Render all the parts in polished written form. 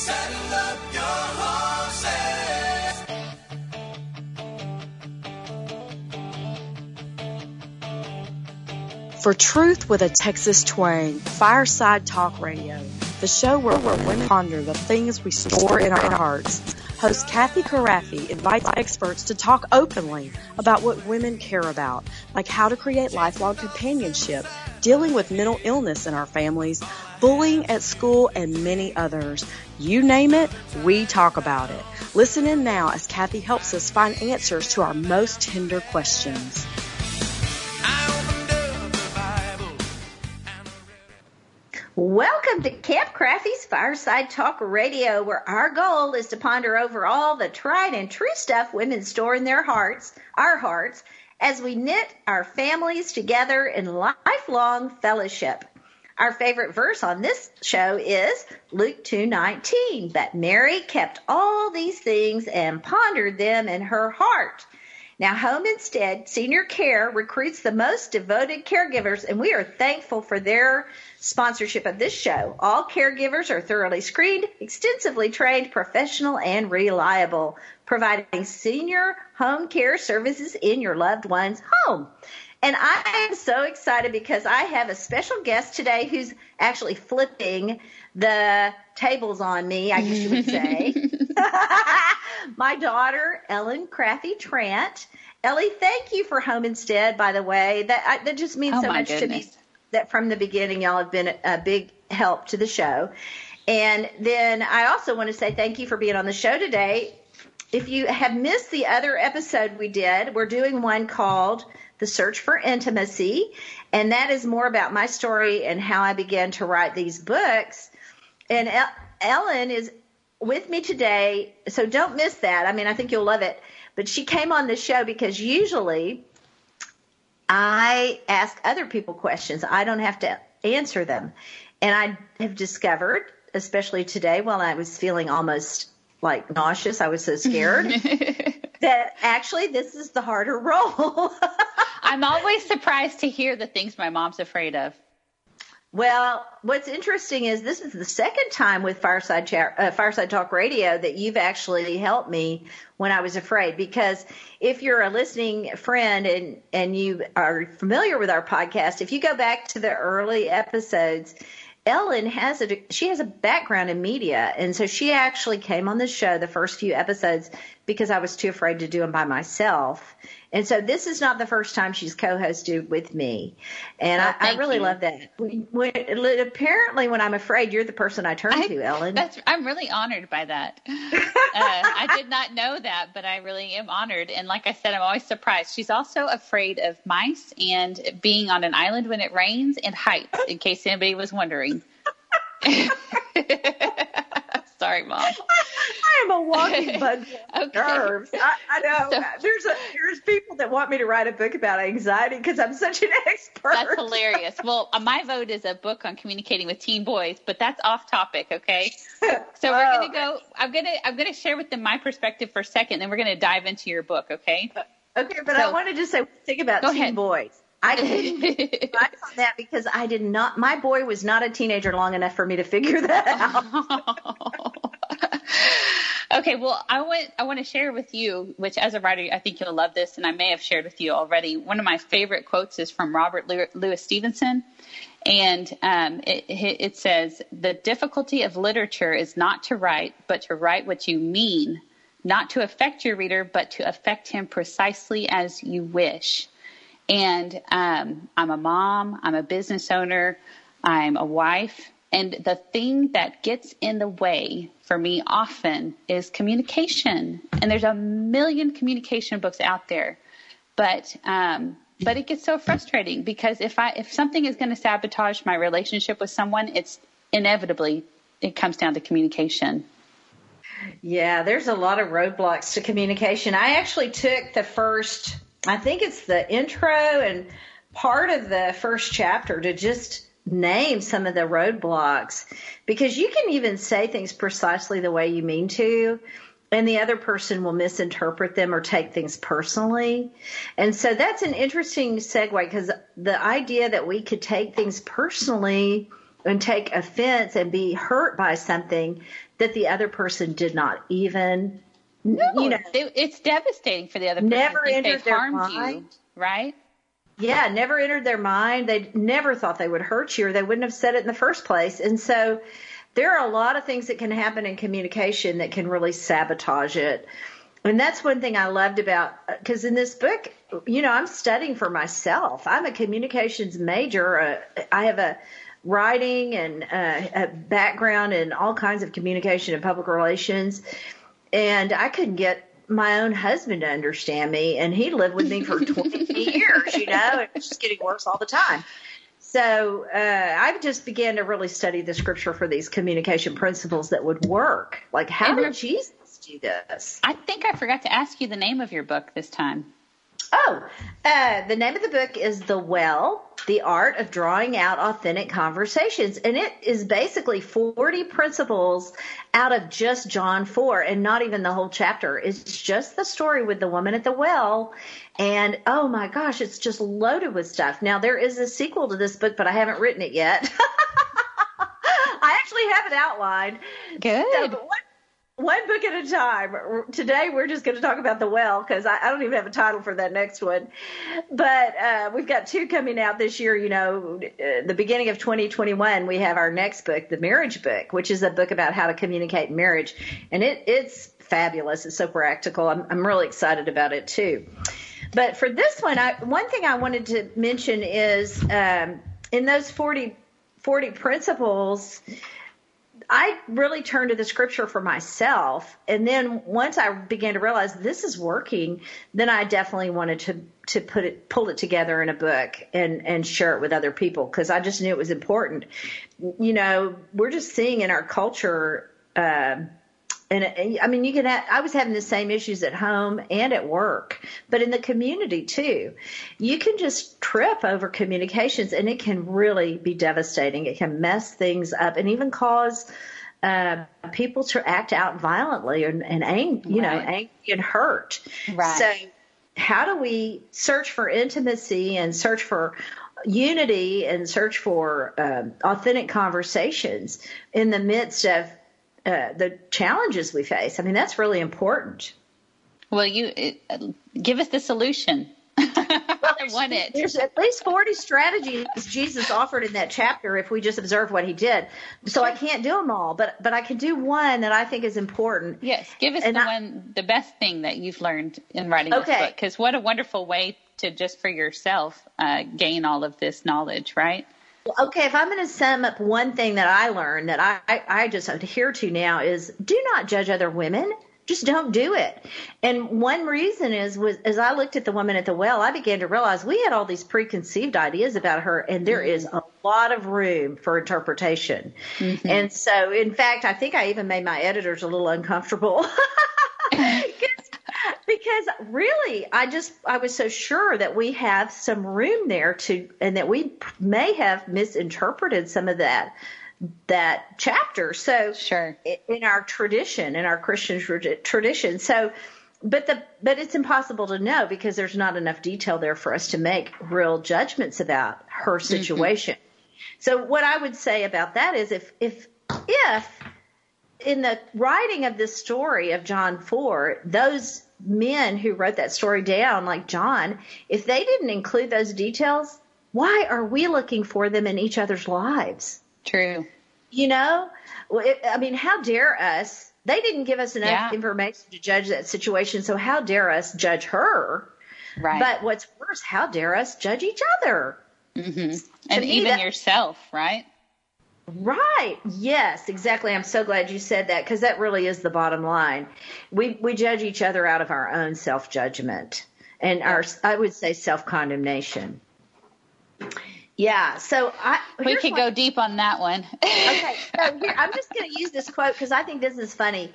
Saddle up your horses. For Truth with a Texas Twang, Fireside Talk Radio, the show where women ponder the things we store in our hearts. Host Kathy Carafi invites experts to talk openly about what women care about, like how to create lifelong companionship, dealing with mental illness in our families, bullying at school, and many others. You name it, we talk about it. Listen in now as Kathy helps us find answers to our most tender questions. Welcome to Camp Crafty's Fireside Talk Radio, where our goal is to ponder over all the tried and true stuff women store in their hearts, our hearts, as we knit our families together in lifelong fellowship. Our favorite verse on this show is Luke 2:19, but Mary kept all these things and pondered them in her heart. Now, Home Instead Senior Care recruits the most devoted caregivers, and we are thankful for their sponsorship of this show. All caregivers are thoroughly screened, extensively trained, professional, and reliable, providing senior home care services in your loved one's home. And I am so excited because I have a special guest today who's actually flipping the tables on me, I guess you would say. My daughter, Ellen Crafty Trant. Ellie, thank you for Home Instead, by the way. That just means so much to me that from the beginning y'all have been a big help to the show. And then I also want to say thank you for being on the show today. If you have missed the other episode we did, we're doing one called The Search for Intimacy, and that is more about my story and how I began to write these books. And Ellen is with me today, so don't miss that. I mean, I think you'll love it. But she came on the show because usually I ask other people questions. I don't have to answer them. And I have discovered, especially today, while I was feeling almost like nauseous, I was so scared, that actually this is the harder role. I'm always surprised to hear the things my mom's afraid of. Well, what's interesting is this is the second time with Fireside Talk Radio that you've actually helped me when I was afraid, because if you're a listening friend and you are familiar with our podcast, if you go back to the early episodes, Ellen has a background in media, and so she actually came on the show the first few episodes because I was too afraid to do them by myself. And so this is not the first time she's co-hosted with me, and I really love that. Apparently, when I'm afraid, you're the person I turn to, Ellen. I'm really honored by that. I did not know that, but I really am honored. And like I said, I'm always surprised. She's also afraid of mice and being on an island when it rains and heights, in case anybody was wondering. Sorry, Mom. I am a walking bug of nerves. I know. So, there's people that want me to write a book about anxiety because I'm such an expert. That's hilarious. Well, my vote is a book on communicating with teen boys, but that's off topic, okay? So we're going to go – I'm gonna share with them my perspective for a second, then we're going to dive into your book, okay? Okay, but I wanted to say one thing about teen boys. I couldn't advice on that because I did not – my boy was not a teenager long enough for me to figure that out. Okay, well, I want to share with you, which as a writer, I think you'll love this, and I may have shared with you already. One of my favorite quotes is from Robert Louis Stevenson, and it says, "The difficulty of literature is not to write, but to write what you mean, not to affect your reader, but to affect him precisely as you wish." And I'm a mom, I'm a business owner, I'm a wife, and the thing that gets in the way for me often is communication. And there's a million communication books out there, but it gets so frustrating because if something is going to sabotage my relationship with someone, it comes down to communication. Yeah, there's a lot of roadblocks to communication. I actually took the first, I think it's the intro and part of the first chapter to just name some of the roadblocks, because you can even say things precisely the way you mean to, and the other person will misinterpret them or take things personally. And so that's an interesting segue, because the idea that we could take things personally and take offense and be hurt by something that the other person did not even, it's devastating for the other person. Never entered their mind. You, right? Yeah, never entered their mind. They never thought they would hurt you, or they wouldn't have said it in the first place. And so there are a lot of things that can happen in communication that can really sabotage it. And that's one thing I loved about, because in this book, I'm studying for myself. I'm a communications major. I have a writing and a background in all kinds of communication and public relations. And I couldn't get my own husband to understand me. And he lived with me for 20 years, and it's just getting worse all the time. So I've just began to really study the scripture for these communication principles that would work. Like, how did Jesus do this? I think I forgot to ask you the name of your book this time. Oh, the name of the book is The Well, The Art of Drawing Out Authentic Conversations. And it is basically 40 principles out of just John 4, and not even the whole chapter. It's just the story with the woman at the well. And, oh, my gosh, it's just loaded with stuff. Now, there is a sequel to this book, but I haven't written it yet. I actually have it outlined. Good. So, one book at a time. Today, we're just going to talk about The Well, because I don't even have a title for that next one. But we've got two coming out this year. The beginning of 2021, we have our next book, The Marriage Book, which is a book about how to communicate in marriage. And it's fabulous. It's so practical. I'm really excited about it, too. But for this one, one thing I wanted to mention is in those 40 principles, I really turned to the scripture for myself. And then once I began to realize this is working, then I definitely wanted to pull it together in a book and share it with other people, because I just knew it was important. We're just seeing in our culture, I was having the same issues at home and at work, but in the community too. You can just trip over communications, and it can really be devastating. It can mess things up and even cause people to act out violently and angry and hurt. Right. So how do we search for intimacy and search for unity and search for authentic conversations in the midst of the challenges we face? I mean, that's really important. Well, give us the solution. There's at least 40 strategies Jesus offered in that chapter if we just observe what he did. So I can't do them all, but I can do one that I think is important. Yes, give us the best thing that you've learned in writing this book, because what a wonderful way to just for yourself gain all of this knowledge, right? Okay, if I'm going to sum up one thing that I learned that I just adhere to now is do not judge other women. Just don't do it. And one reason was as I looked at the woman at the well, I began to realize we had all these preconceived ideas about her, and there is a lot of room for interpretation. Mm-hmm. And so, in fact, I think I even made my editors a little uncomfortable because really, I was so sure that we have some room there and that we may have misinterpreted some of that chapter. So sure. In our tradition, in our Christian tradition. So, but it's impossible to know because there's not enough detail there for us to make real judgments about her situation. Mm-hmm. So what I would say about that is if in the writing of this story of John 4, those men who wrote that story down, like John, if they didn't include those details, why are we looking for them in each other's lives? True. How dare us? They didn't give us enough information to judge that situation, so how dare us judge her? Right. But what's worse, how dare us judge each other? Mm-hmm. And even yourself, right? Right. Yes, exactly. I'm so glad you said that, because that really is the bottom line. We judge each other out of our own self-judgment and I would say self-condemnation. Yeah. So we could go deep on that one. Okay. So I'm just going to use this quote because I think this is funny.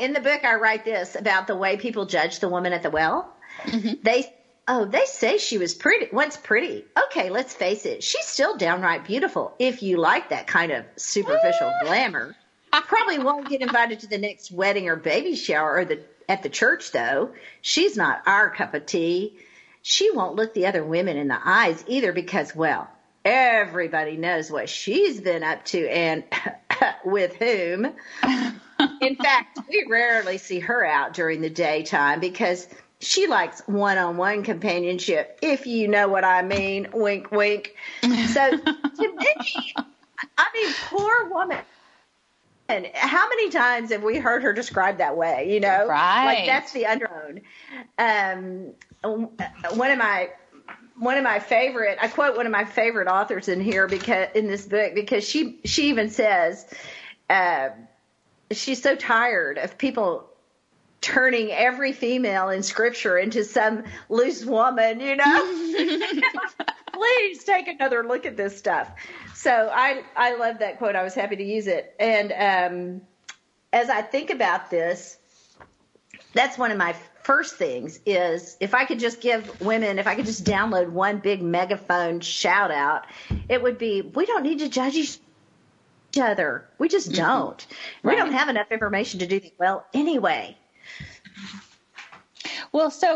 In the book, I write this about the way people judge the woman at the well. Mm-hmm. They say she was pretty. Okay, let's face it. She's still downright beautiful. If you like that kind of superficial glamour, I probably won't get invited to the next wedding or baby shower or at the church, though. She's not our cup of tea. She won't look the other women in the eyes either because, well, everybody knows what she's been up to and with whom. In fact, we rarely see her out during the daytime because she likes one-on-one companionship, if you know what I mean, wink, wink. So to me, I mean, poor woman. And how many times have we heard her described that way, you know? Right. Like, that's the undertone. I quote one of my favorite authors in here because in this book, because she even says she's so tired of people turning every female in Scripture into some loose woman, you know? Please take another look at this stuff. So I love that quote. I was happy to use it. And as I think about this, that's one of my first things is if I could just give women, if I could just download one big megaphone shout out, it would be, we don't need to judge each other. We just don't. Mm-hmm. Right. We don't have enough information to do that well anyway. Well, so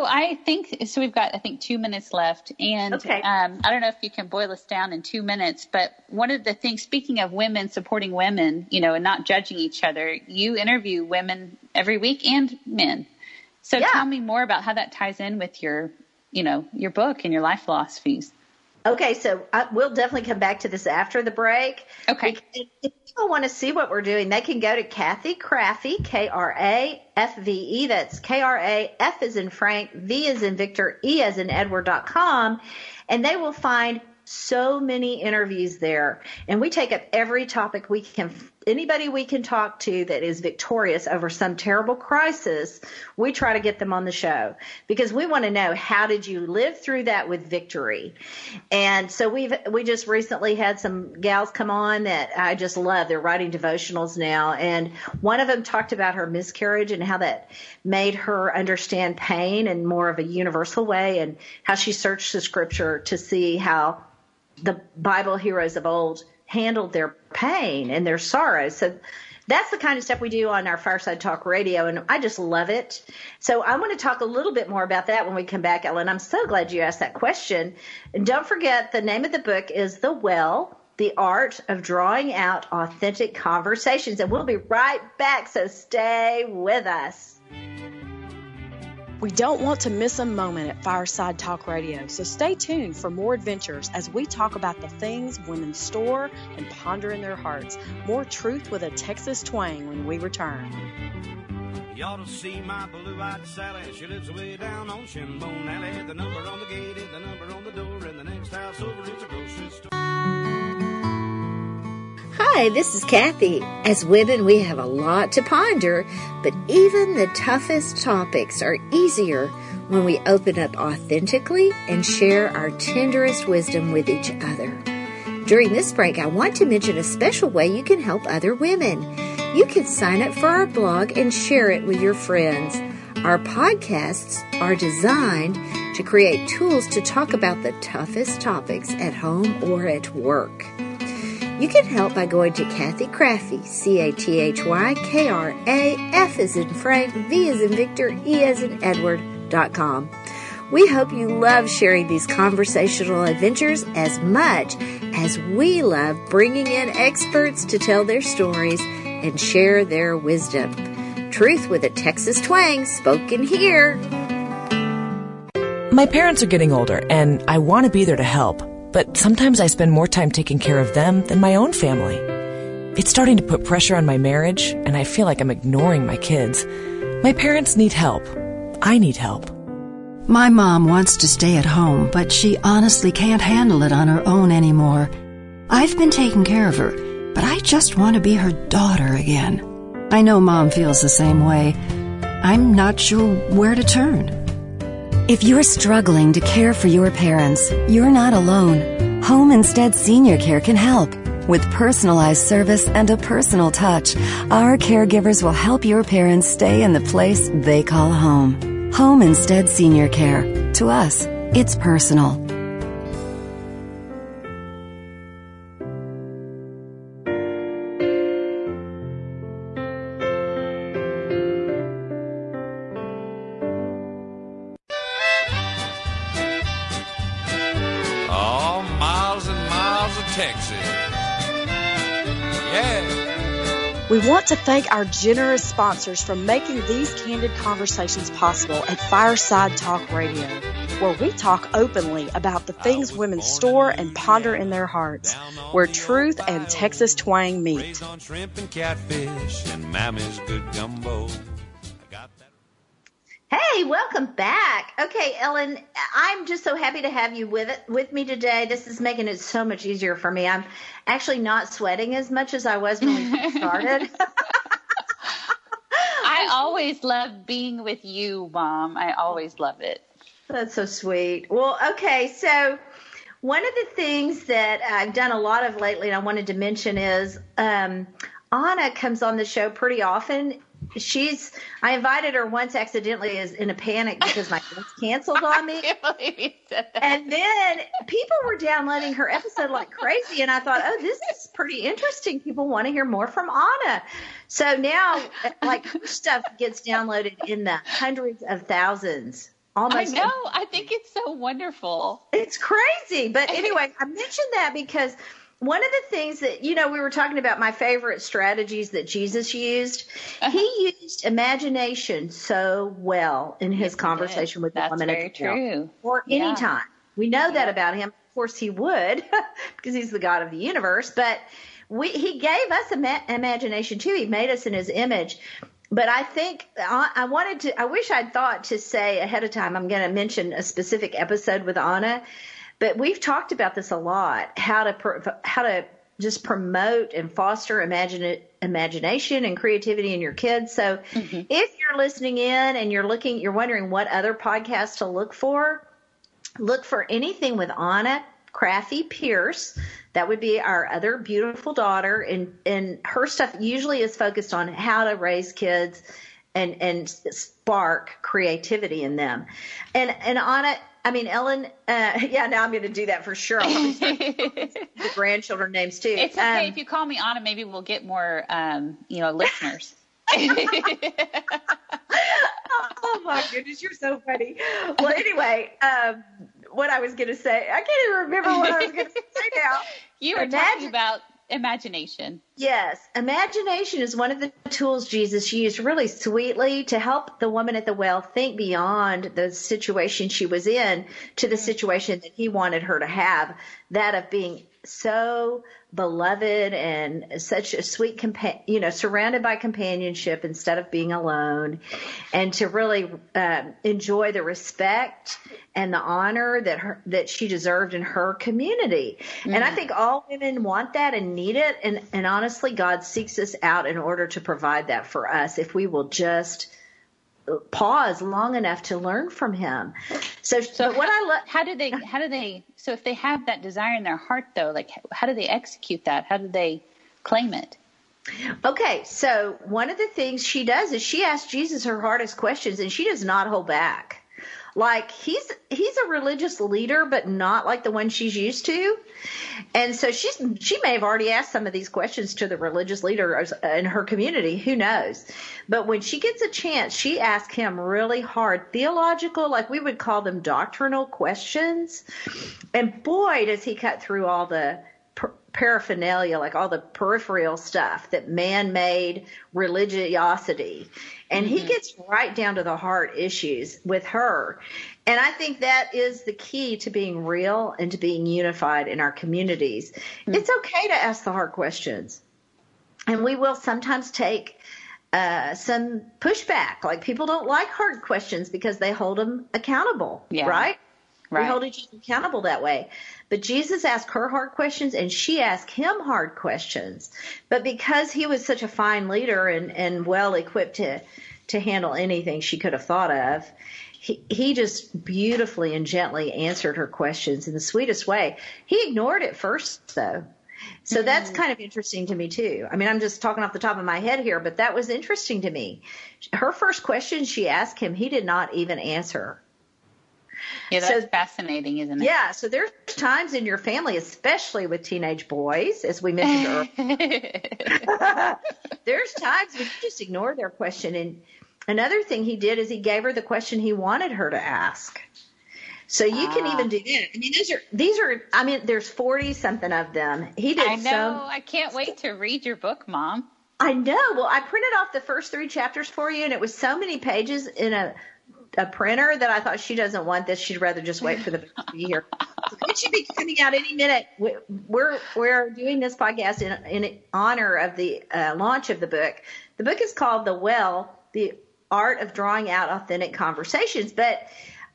we've got, I think, 2 minutes left. And okay. I don't know if you can boil this down in 2 minutes, but one of the things, speaking of women supporting women, you know, and not judging each other, you interview women every week and men. So tell me more about how that ties in with your, you know, your book and your life philosophies. Okay, so we'll definitely come back to this after the break. Okay. Because if people want to see what we're doing, they can go to Kathy Carafi, Krafve. That's Kraf as in Frank, V as in Victor, E as in Edward.com, and they will find so many interviews there. And we take up every topic we can. Anybody we can talk to that is victorious over some terrible crisis, we try to get them on the show because we want to know, how did you live through that with victory? And so we just recently had some gals come on that I just love. They're writing devotionals now. And one of them talked about her miscarriage and how that made her understand pain in more of a universal way and how she searched the Scripture to see how the Bible heroes of old handled their pain and their sorrow. So that's the kind of stuff we do on our Fireside Talk Radio, and I just love it. So I want to talk a little bit more about that when we come back, Ellen. I'm so glad you asked that question. And don't forget, the name of the book is The Well, The Art of Drawing Out Authentic Conversations, and we'll be right back, so stay with us. We don't want to miss a moment at Fireside Talk Radio, so stay tuned for more adventures as we talk about the things women store and ponder in their hearts. More truth with a Texas twang when we return. You ought to see my blue-eyed Sally. She lives way down on Shinbone Alley. The number on the gate is the number on the door, and the next house over is a grocery store. Hi, this is Kathy. As women, we have a lot to ponder, but even the toughest topics are easier when we open up authentically and share our tenderest wisdom with each other. During this break, I want to mention a special way you can help other women. You can sign up for our blog and share it with your friends. Our podcasts are designed to create tools to talk about the toughest topics at home or at work. You can help by going to Kathy Carafi, Kathykraf as in Frank, V as in Victor, E as in Edward.com. We hope you love sharing these conversational adventures as much as we love bringing in experts to tell their stories and share their wisdom. Truth with a Texas twang, spoken here. My parents are getting older, and I want to be there to help. But sometimes I spend more time taking care of them than my own family. It's starting to put pressure on my marriage, and I feel like I'm ignoring my kids. My parents need help. I need help. My mom wants to stay at home, but she honestly can't handle it on her own anymore. I've been taking care of her, but I just want to be her daughter again. I know Mom feels the same way. I'm not sure where to turn. If you're struggling to care for your parents, you're not alone. Home Instead Senior Care can help. With personalized service and a personal touch, our caregivers will help your parents stay in the place they call home. Home Instead Senior Care. To us, it's personal. Texas. Yeah. We want to thank our generous sponsors for making these candid conversations possible at Fireside Talk Radio, where we talk openly about the things women store and ponder in their hearts, where truth and Texas twang meet. Hey, welcome back. Okay, Ellen, I'm just so happy to have you with me today. This is making it so much easier for me. I'm actually not sweating as much as I was when we started. I always love being with you, Mom. I always love it. That's so sweet. Well, okay, so one of the things that I've done a lot of lately and I wanted to mention is Anna comes on the show pretty often. I invited her once accidentally as in a panic because my friends canceled on me. I can't believe you said that. And then people were downloading her episode like crazy, and I thought, oh, this is pretty interesting. People want to hear more from Anna. So now, like, her stuff gets downloaded in the hundreds of thousands. Almost. I know. I think it's so wonderful. It's crazy. But anyway, I mentioned that because one of the things that, you know, we were talking about my favorite strategies that Jesus used. He used imagination so well in his conversation with the woman at the well, or any time. We know that about him. Of course he would because he's the God of the universe. But he gave us imagination, too. He made us in his image. But I think I wish I'd thought to say ahead of time, I'm going to mention a specific episode with Anna, but we've talked about this a lot, how to just promote and foster imagination and creativity in your kids. So if you're listening in and you're wondering what other podcasts to look for anything with Anna Krafve Pierce. That would be our other beautiful daughter, and her stuff usually is focused on how to raise kids and spark creativity in them. And Anna, I mean, Ellen, now I'm going to do that for sure. I'll the grandchildren names too. It's okay if you call me Anna, maybe we'll get more, listeners. Oh my goodness, you're so funny. Well, anyway, what I was going to say. I can't even remember what I was going to say now. You were talking about imagination. Yes. Imagination is one of the tools Jesus used really sweetly to help the woman at the well think beyond the situation she was in to the situation that he wanted her to have, that of being so beloved and such a sweet, surrounded by companionship instead of being alone, and to really enjoy the respect and the honor that she deserved in her community. Mm. And I think all women want that and need it. And honestly, God seeks us out in order to provide that for us if we will just pause long enough to learn from him. So what I love, how do they, so if they have that desire in their heart though, like how do they execute that? How do they claim it? Okay. So one of the things she does is she asks Jesus her hardest questions, and she does not hold back. Like he's a religious leader, but not like the one she's used to. And so she may have already asked some of these questions to the religious leader in her community. Who knows? But when she gets a chance, she asks him really hard theological, like we would call them doctrinal questions. And boy, does he cut through all the paraphernalia, like all the peripheral stuff that man-made religiosity. And he gets right down to the heart issues with her. And I think that is the key to being real and to being unified in our communities. Mm-hmm. It's okay to ask the hard questions. And we will sometimes take some pushback. Like people don't like hard questions because they hold them accountable, right? Right. We hold each other accountable that way. But Jesus asked her hard questions, and she asked him hard questions. But because he was such a fine leader and well-equipped to handle anything she could have thought of, he just beautifully and gently answered her questions in the sweetest way. He ignored it first, though. So that's kind of interesting to me, too. I mean, I'm just talking off the top of my head here, but that was interesting to me. Her first question she asked him, he did not even answer. Yeah, that's fascinating, isn't it? Yeah, so there's times in your family, especially with teenage boys, as we mentioned earlier, there's times when you just ignore their question. And another thing he did is he gave her the question he wanted her to ask. So you can even do that. I mean, there's 40 something of them. He did. I know. I can't wait to read your book, Mom. I know. Well, I printed off the first 3 chapters for you, and it was so many pages in a printer that I thought, she doesn't want this. She'd rather just wait for the book to be here. So it should be coming out any minute. We're doing this podcast in honor of the launch of the book. The book is called The Well, The Art of Drawing Out Authentic Conversations. But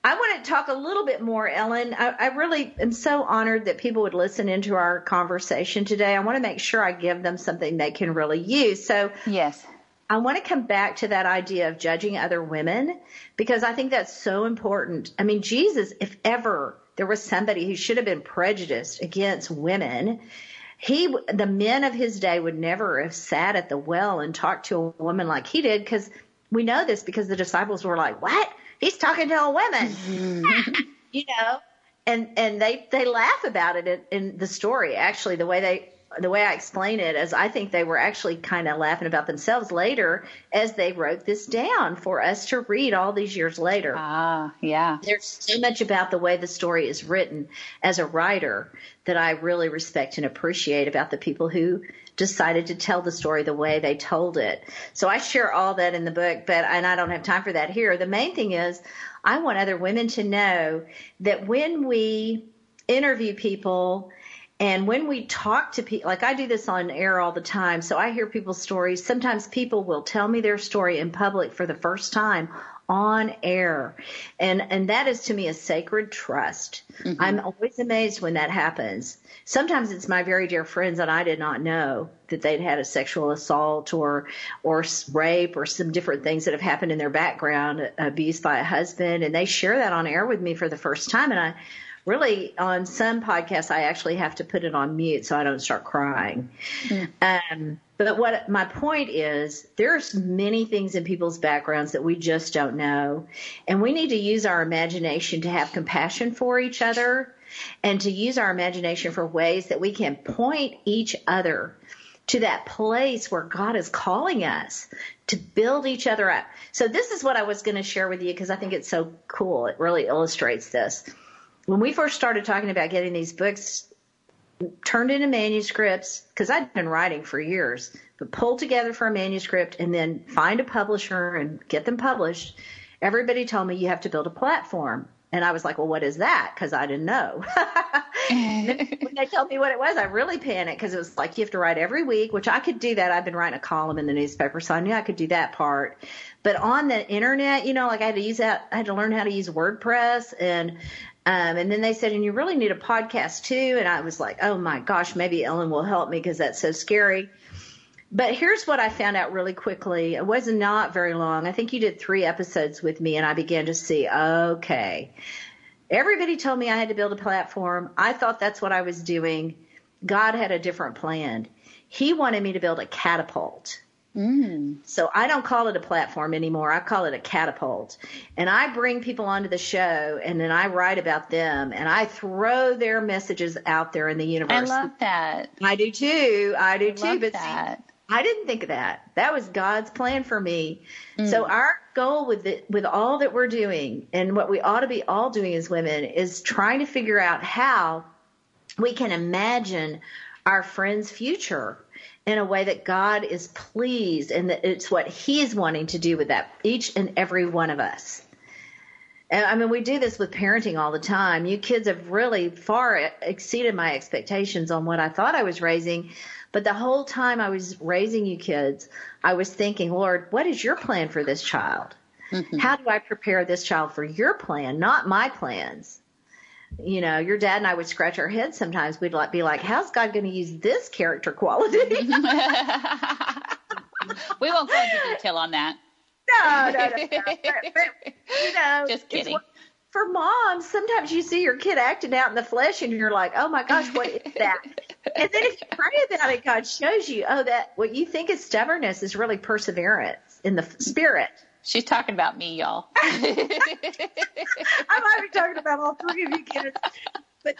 I want to talk a little bit more, Ellen. I really am so honored that people would listen into our conversation today. I want to make sure I give them something they can really use. So yes, I want to come back to that idea of judging other women, because I think that's so important. I mean, Jesus, if ever there was somebody who should have been prejudiced against women, the men of his day would never have sat at the well and talked to a woman like he did, because we know this because the disciples were like, what? He's talking to all women, you know, and they laugh about it in the story. Actually, the way I explain it is, I think they were actually kind of laughing about themselves later as they wrote this down for us to read all these years later. Ah, yeah. There's so much about the way the story is written as a writer that I really respect and appreciate about the people who decided to tell the story the way they told it. So I share all that in the book, and I don't have time for that here. The main thing is, I want other women to know that when we interview people, and when we talk to people, like I do this on air all the time, so I hear people's stories. Sometimes people will tell me their story in public for the first time on air. And that is, to me, a sacred trust. Mm-hmm. I'm always amazed when that happens. Sometimes it's my very dear friends that I did not know that they'd had a sexual assault or rape or some different things that have happened in their background, abuse by a husband, and they share that on air with me for the first time. And really, on some podcasts, I actually have to put it on mute so I don't start crying. Mm. But what my point is, there's many things in people's backgrounds that we just don't know. And we need to use our imagination to have compassion for each other, and to use our imagination for ways that we can point each other to that place where God is calling us to build each other up. So this is what I was going to share with you, because I think it's so cool. It really illustrates this. When we first started talking about getting these books turned into manuscripts, because I'd been writing for years, but pulled together for a manuscript and then find a publisher and get them published, everybody told me you have to build a platform. And I was like, well, what is that? Because I didn't know. When they told me what it was, I really panicked, because it was like you have to write every week, which I could do that. I've been writing a column in the newspaper, so I knew I could do that part. But on the internet, you know, like I had to learn how to use WordPress, and then they said, and you really need a podcast too. And I was like, oh my gosh, maybe Ellen will help me, because that's so scary. But here's what I found out really quickly. It was not very long. I think you did 3 episodes with me, and I began to see, okay, everybody told me I had to build a platform. I thought that's what I was doing. God had a different plan. He wanted me to build a catapult. So I don't call it a platform anymore. I call it a catapult. And I bring people onto the show, and then I write about them, and I throw their messages out there in the universe. I love that. I do too. But see, I didn't think of that. That was God's plan for me. Mm. So our goal with all that we're doing, and what we ought to be all doing as women, is trying to figure out how we can imagine our friend's future in a way that God is pleased, and that it's what he's wanting to do with that, each and every one of us. And I mean, we do this with parenting all the time. You kids have really far exceeded my expectations on what I thought I was raising. But the whole time I was raising you kids, I was thinking, Lord, what is your plan for this child? Mm-hmm. How do I prepare this child for your plan, not my plans? You know, your dad and I would scratch our heads sometimes. We'd be like, how's God going to use this character quality? We won't go into detail on that. No. But, you know, just kidding. For moms, sometimes you see your kid acting out in the flesh, and you're like, oh, my gosh, what is that? And then if you pray about it, God shows you, oh, that what you think is stubbornness is really perseverance in the spirit. She's talking about me, y'all. I'm already talking about all 3 of you kids. But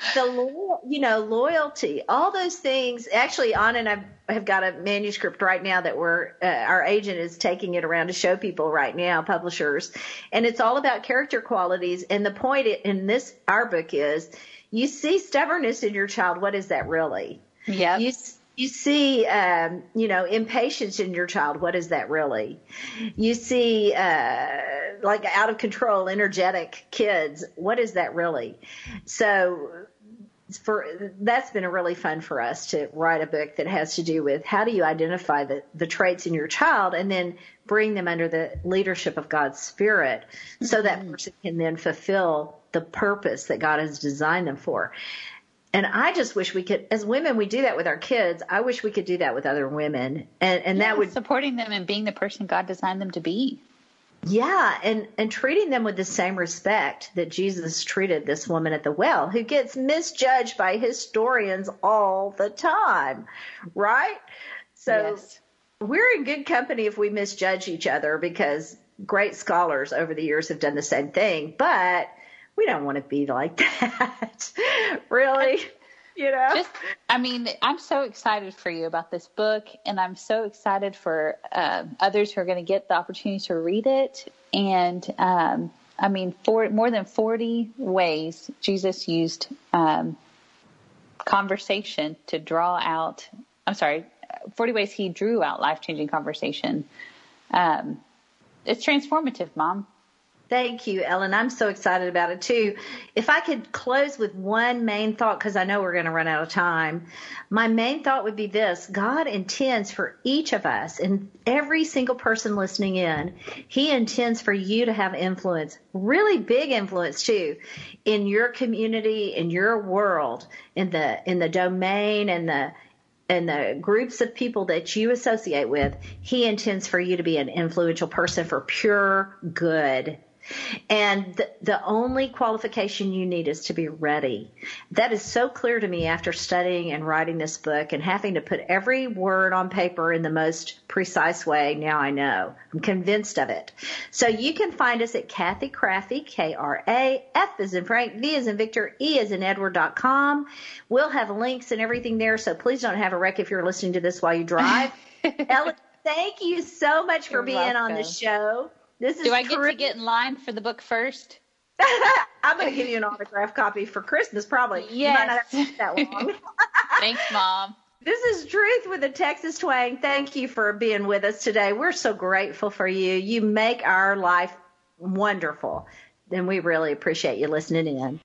loyalty, all those things. Actually, Anna and I have got a manuscript right now that we're our agent is taking it around to show people right now, publishers, and it's all about character qualities. And the point in this our book is, you see stubbornness in your child. What is that really? Yeah. You see, impatience in your child. What is that really? You see, like out of control, energetic kids. What is that really? So that's been a really fun for us to write a book that has to do with how do you identify the traits in your child and then bring them under the leadership of God's Spirit so that person can then fulfill the purpose that God has designed them for. And I just wish we could, as women, we do that with our kids. I wish we could do that with other women. And that would supporting them and being the person God designed them to be. Yeah. And treating them with the same respect that Jesus treated this woman at the well, who gets misjudged by historians all the time. Right. So we're in good company if we misjudge each other, because great scholars over the years have done the same thing, but we don't want to be like that, really, I'm so excited for you about this book, and I'm so excited for others who are going to get the opportunity to read it. And, more than 40 ways Jesus used conversation to draw out, 40 ways he drew out life-changing conversation. It's transformative, Mom. Thank you, Ellen. I'm so excited about it, too. If I could close with one main thought, because I know we're going to run out of time, my main thought would be this. God intends for each of us and every single person listening in, he intends for you to have influence, really big influence, too, in your community, in your world, in the domain and the groups of people that you associate with. He intends for you to be an influential person for pure good. And the only qualification you need is to be ready. That is so clear to me after studying and writing this book and having to put every word on paper in the most precise way. Now I know. I'm convinced of it. So you can find us at Kathy Carafi, K-R-A-F as in Frank, V as in Victor, E as in Edward.com. We'll have links and everything there, so please don't have a wreck if you're listening to this while you drive. Ellen, thank you so much for being on the show. Do I get to get in line for the book first? I'm going to give you an autograph copy for Christmas, probably. Yes. You might not have to wait that long. Thanks, Mom. This is Truth with a Texas Twang. Thank you for being with us today. We're so grateful for you. You make our life wonderful, and we really appreciate you listening in.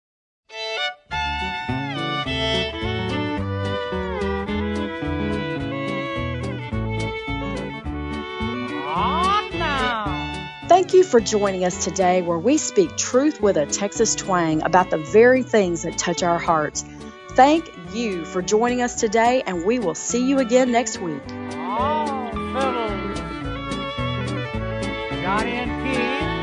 Thank you for joining us today, where we speak truth with a Texas twang about the very things that touch our hearts. Thank you for joining us today, and we will see you again next week. All settled. Got in key.